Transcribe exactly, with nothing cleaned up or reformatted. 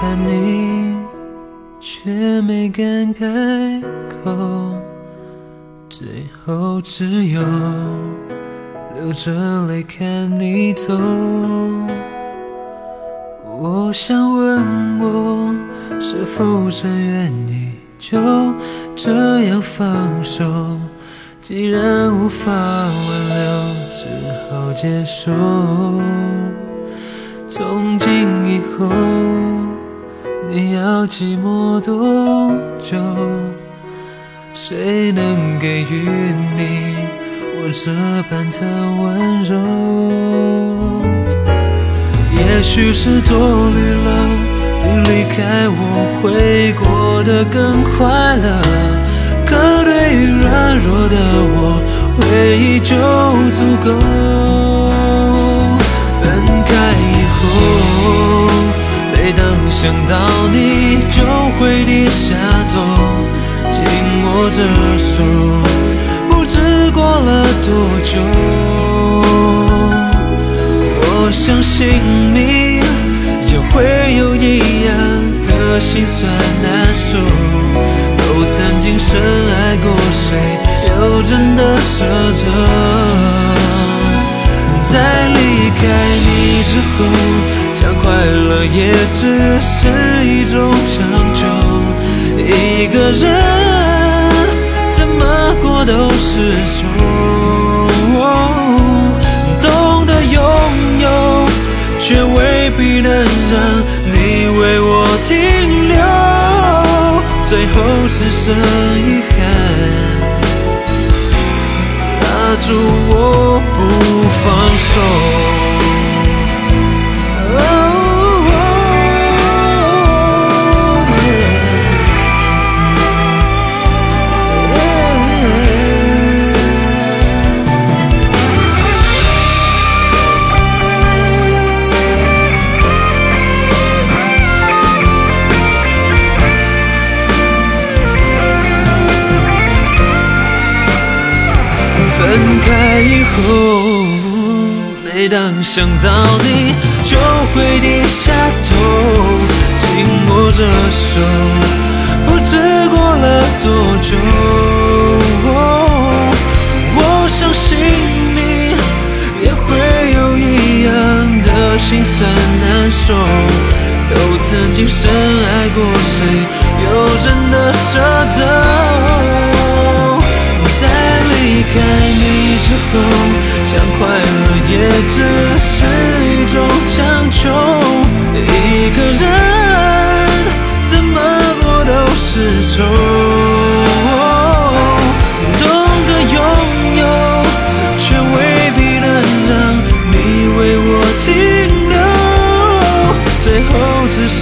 看你却没敢开口，最后只有流着泪看你走。我想问我是否真愿意就这样放手，既然无法挽留，只好接受。从今以后你要寂寞多久，谁能给予你我这般的温柔。也许是多虑了，你离开我会过得更快乐，可对于软弱的我，回忆就足够。分开每当想到你就会低下头，紧握着手，不知过了多久。我相信你也会有一样的心酸难受，都曾经深爱过，谁又真的舍得。在离开你之后，想快乐也只是一种强求，一个人怎么过都是愁。懂得拥有，却未必能让你为我停留，最后只剩遗憾，拉住我不放手。分开以后，每当想到你就会低下头，紧握着手，不知过了多久。我相信你也会有一样的心酸难受，都曾经深爱过，谁又真的舍得。离开你之后，想快乐也只是一种强求，一个人怎么过都是愁。懂得拥有，却未必能让你为我停留，最后只剩